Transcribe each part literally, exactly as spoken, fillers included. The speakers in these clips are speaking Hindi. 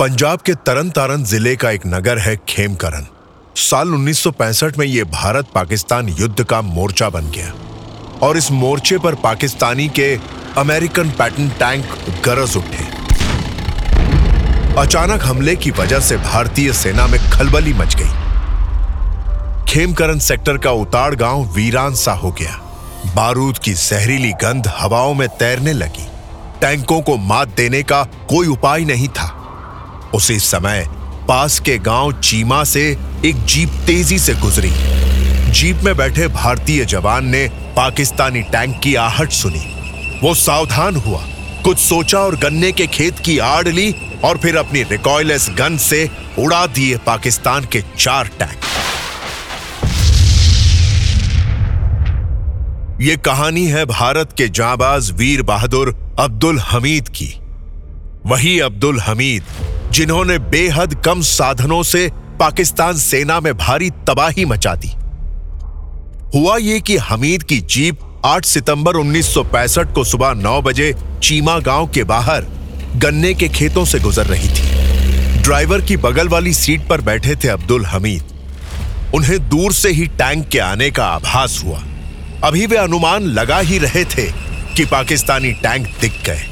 पंजाब के तरन तारण जिले का एक नगर है खेमकरन। साल उन्नीस सौ पैंसठ में यह भारत पाकिस्तान युद्ध का मोर्चा बन गया और इस मोर्चे पर पाकिस्तानी के अमेरिकन पैटर्न टैंक गरज उठे। अचानक हमले की वजह से भारतीय सेना में खलबली मच गई। खेमकरन सेक्टर का उताड़ गांव वीरान सा हो गया। बारूद की जहरीली गंध हवाओं में तैरने लगी। टैंकों को मात देने का कोई उपाय नहीं था। उसी समय पास के गांव चीमा से एक जीप तेजी से गुजरी। जीप में बैठे भारतीय जवान ने पाकिस्तानी टैंक की आहट सुनी। वो सावधान हुआ, कुछ सोचा और गन्ने के खेत की आड़ ली और फिर अपनी रिकॉयलेस गन से उड़ा दिए पाकिस्तान के चार टैंक। ये कहानी है भारत के जांबाज वीर बहादुर अब्दुल हमीद की। वही अब्दुल हमीद जिन्होंने बेहद कम साधनों से पाकिस्तान सेना में भारी तबाही मचा दी। हुआ ये कि हमीद की जीप आठ सितंबर उन्नीस सौ पैंसठ को सुबह नौ बजे चीमा गांव के बाहर गन्ने के खेतों से गुजर रही थी। ड्राइवर की बगल वाली सीट पर बैठे थे अब्दुल हमीद। उन्हें दूर से ही टैंक के आने का आभास हुआ। अभी वे अनुमान लगा ही रहे थे कि पाकिस्तानी टैंक दिख गए।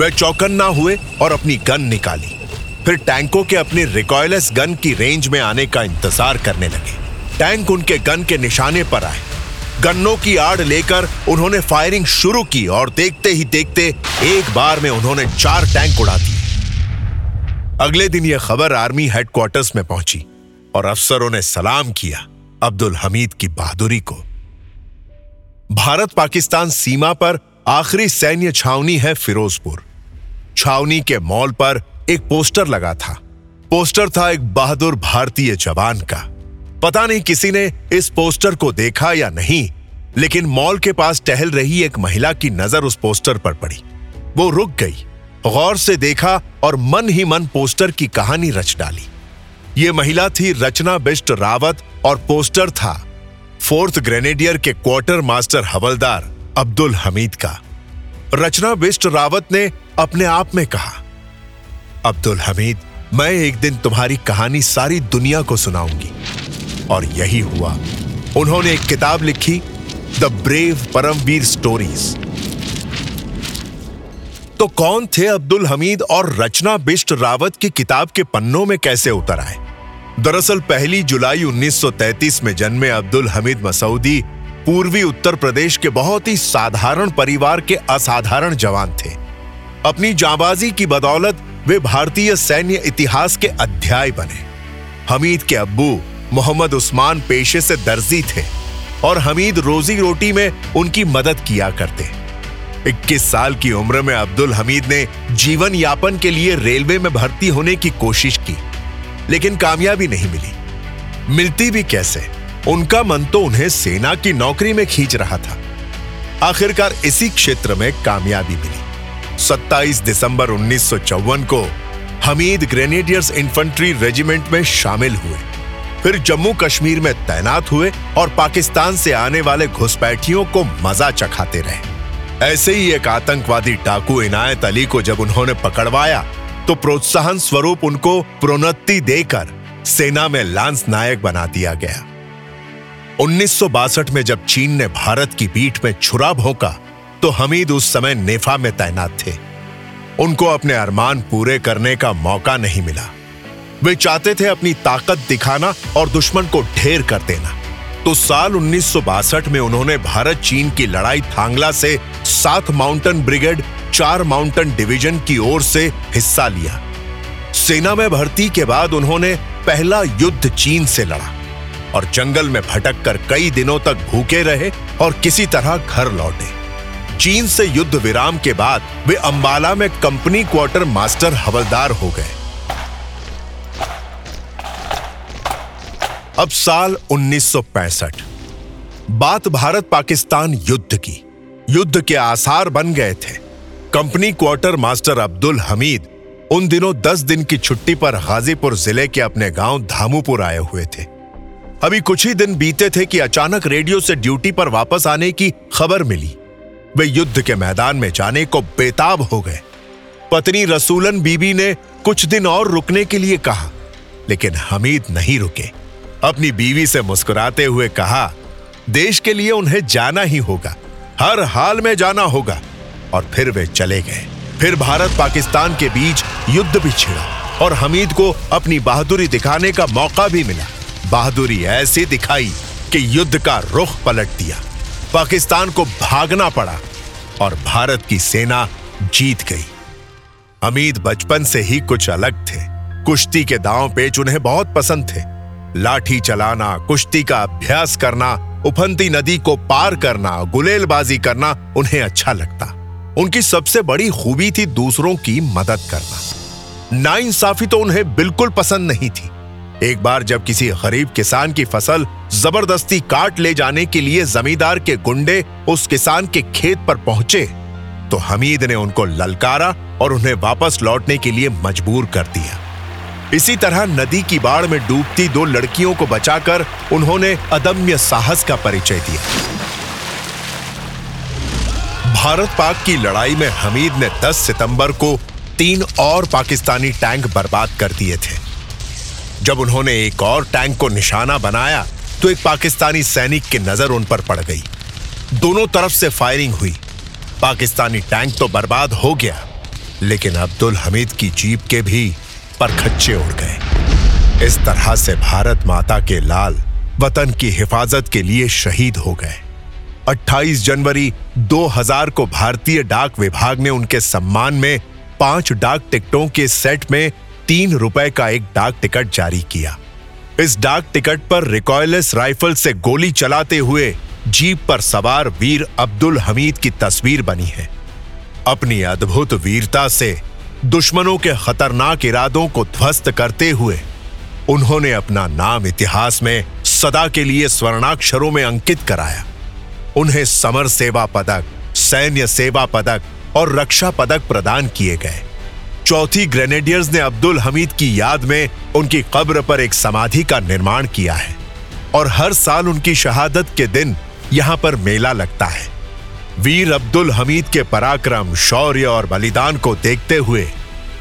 वे चौकन्ना हुए और अपनी गन निकाली। फिर टैंकों के अपने रिकॉयलेस गन की रेंज में आने का इंतजार करने लगे। टैंक उनके गन के निशाने पर आए। गन्नों की आड़ लेकर उन्होंने फायरिंग शुरू की और देखते ही देखते एक बार में उन्होंने चार टैंक उड़ा दिए। अगले दिन यह खबर आर्मी हेडक्वार्टर्स में पहुंची और अफसरों ने सलाम किया अब्दुल हमीद की बहादुरी को। भारत पाकिस्तान सीमा पर आखिरी सैन्य छावनी है फिरोजपुर। छावनी के मॉल पर एक पोस्टर लगा था। पोस्टर था एक बहादुर भारतीय जवान का। पता नहीं किसी ने इस पोस्टर को देखा या नहीं, लेकिन मॉल के पास टहल रही एक महिला की नजर उस पोस्टर पर पड़ी। वो रुक गई, गौर से देखा और मन ही मन पोस्टर की कहानी रच डाली। ये महिला थी रचना बिष्ट रावत और पोस्टर था फोर्थ ग्रेनेडियर के क्वार्टर मास्टर हवलदार अब्दुल हमीद का। रचना बिष्ट रावत ने अपने आप में कहा, अब्दुल हमीद, मैं एक दिन तुम्हारी कहानी सारी दुनिया को सुनाऊंगी। और यही हुआ। उन्होंने एक किताब लिखी, द ब्रेव परमवीर स्टोरीज। तो कौन थे अब्दुल हमीद और रचना बिष्ट रावत की किताब के पन्नों में कैसे उतर आए? दरअसल पहली जुलाई उन्नीस सौ तैंतीस में जन्मे अब्दुल हमीद मसूदी पूर्वी उत्तर प्रदेश के बहुत ही साधारण परिवार के असाधारण जवान थे। अपनी जांबाजी की बदौलत वे भारतीय सैन्य इतिहास के अध्याय बने। हमीद के अब्बू मोहम्मद उस्मान पेशे से दर्जी थे और हमीद रोजी रोटी में उनकी मदद किया करते। इक्कीस साल की उम्र में अब्दुल हमीद ने जीवन यापन के लिए रेलवे में भर्ती होने की कोशिश की, लेकिन कामयाबी नहीं मिली। मिलती भी कैसे? उनका मन तो उन्हें सेना की नौकरी में खींच रहा था। आखिरकार इसी क्षेत्र में कामयाबी मिली। सत्ताईस दिसंबर उन्नीस सौ चौवन को हमीद ग्रेनेडियर्स इंफेंट्री रेजिमेंट में शामिल हुए। फिर जम्मू कश्मीर में तैनात हुए और पाकिस्तान से आने वाले घुसपैठियों को मजा चखाते रहे। ऐसे ही एक आतंकवादी टाकू इनायत अली को जब उन्होंने पकड़वाया तो प्रोत्साहन स्वरूप उनको प्रोन्नति देकर सेना में लांस नायक बना दिया गया। उन्नीस सौ बासठ में जब चीन ने भारत की पीठ में छुरा भोंका तो हमीद उस समय नेफा में तैनात थे। उनको अपने अरमान पूरे करने का मौका नहीं मिला। वे चाहते थे अपनी ताकत दिखाना और दुश्मन को ढेर कर देना। तो साल उन्नीस सौ बासठ में उन्होंने भारत चीन की लड़ाई थांगला से सात माउंटेन ब्रिगेड चार माउंटेन डिवीजन की ओर से हिस्सा लिया। सेना में भर्ती के बाद उन्होंने पहला युद्ध चीन से लड़ा और जंगल में भटक कर कई दिनों तक भूखे रहे और किसी तरह घर लौटे। चीन से युद्ध विराम के बाद वे अंबाला में कंपनी क्वार्टर मास्टर हवलदार हो गए। अब साल उन्नीस सौ पैंसठ। बात भारत पाकिस्तान युद्ध की। युद्ध के आसार बन गए थे। Company quarter master Abdul Hamid उन दिनों दस दिन की छुट्टी पर गाजीपुर जिले के अपने गांव धामूपुर आए हुए थे। अभी कुछ ही दिन बीते थे कि अचानक रेडियो से ड्यूटी पर वापस आने की खबर मिली। वे युद्ध के मैदान में जाने को बेताब हो गए। पत्नी रसूलन बीबी ने कुछ दिन और रुकने के लिए कहा, लेकिन हमीद नहीं रुके। अपनी बीवी से मुस्कुराते हुए कहा, देश के लिए उन्हें जाना ही होगा, हर हाल में जाना होगा। और फिर वे चले गए। फिर भारत पाकिस्तान के बीच युद्ध भी छिड़ा और हमीद को अपनी बहादुरी दिखाने का मौका भी मिला। बहादुरी ऐसी दिखाई कि युद्ध का रुख पलट दिया। पाकिस्तान को भागना पड़ा और भारत की सेना जीत गई। हमीद बचपन से ही कुछ अलग थे। कुश्ती के दांव पेच उन्हें बहुत पसंद थे। लाठी चलाना, कुश्ती का अभ्यास करना, उफनती नदी को पार करना, गुलेलबाजी करना उन्हें अच्छा लगता। उनकी सबसे बड़ी खूबी थी दूसरों की मदद करना। नाइंसाफी तो उन्हें बिल्कुल पसंद नहीं थी। एक बार जब किसी गरीब किसान की फसल जबरदस्ती काट ले जाने के लिए जमींदार के गुंडे उस किसान के खेत पर पहुंचे, तो हमीद ने उनको ललकारा और उन्हें वापस लौटने के लिए मजबूर कर दिया। इसी तरह नदी की बाढ़ में डूबती दो लड़कियों को बचाकर उन्होंने अदम्य साहस का परिचय दिया। भारत पाक की लड़ाई में हमीद ने दस सितंबर को तीन और पाकिस्तानी टैंक बर्बाद कर दिए थे। जब उन्होंने एक और टैंक को निशाना बनाया तो एक पाकिस्तानी सैनिक की नजर उन पर पड़ गई। दोनों तरफ से फायरिंग हुई। पाकिस्तानी टैंक तो बर्बाद हो गया, लेकिन अब्दुल हमीद की जीप के भी परखच्चे उड़ गए। इस तरह से भारत माता के लाल वतन की हिफाजत के लिए शहीद हो गए। अट्ठाईस जनवरी दो हज़ार को भारतीय डाक विभाग ने उनके सम्मान में पांच डाक टिकटों के सेट में तीन रुपए का एक डाक टिकट जारी किया। इस डाक टिकट पर रिकॉयलेस राइफल से गोली चलाते हुए जीप पर सवार वीर अब्दुल हमीद की तस्वीर बनी है। अपनी अद्भुत वीरता से दुश्मनों के खतरनाक इरादों को ध्वस्त करते हुए उन्होंने अपना नाम इतिहास में सदा के लिए स्वर्णाक्षरों में अंकित कराया। उन्हें समर सेवा पदक, सैन्य सेवा पदक और रक्षा पदक प्रदान किए गए। चौथी ग्रेनेडियर्स ने अब्दुल हमीद की याद में उनकी कब्र पर एक समाधि का निर्माण किया है और हर साल उनकी शहादत के दिन यहां पर मेला लगता है। वीर अब्दुल हमीद के पराक्रम, शौर्य और बलिदान को देखते हुए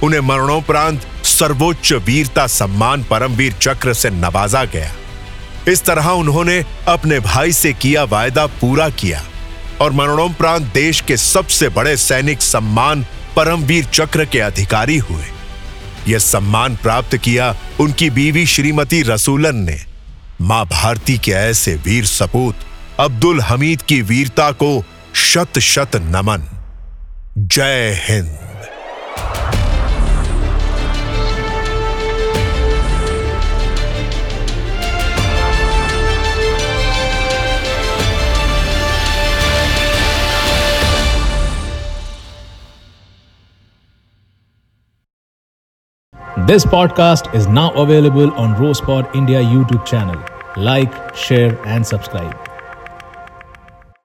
उन्हें मरणोपरांत सर्वोच्च वीरता सम्मान परमवीर चक्र से नवाजा गया। इस तरह उन्होंने अपने भाई से किया वायदा पूरा किया और मरणोपरांत देश के सबसे बड़े सैनिक सम्मान परमवीर चक्र के अधिकारी हुए। यह सम्मान प्राप्त किया उनकी बीवी श्रीमती रसूलन ने। मां भारती के ऐसे वीर सपूत अब्दुल हमीद की वीरता को शत शत नमन। जय Hind. This podcast is now available on RosePod India YouTube channel. Like, share and subscribe.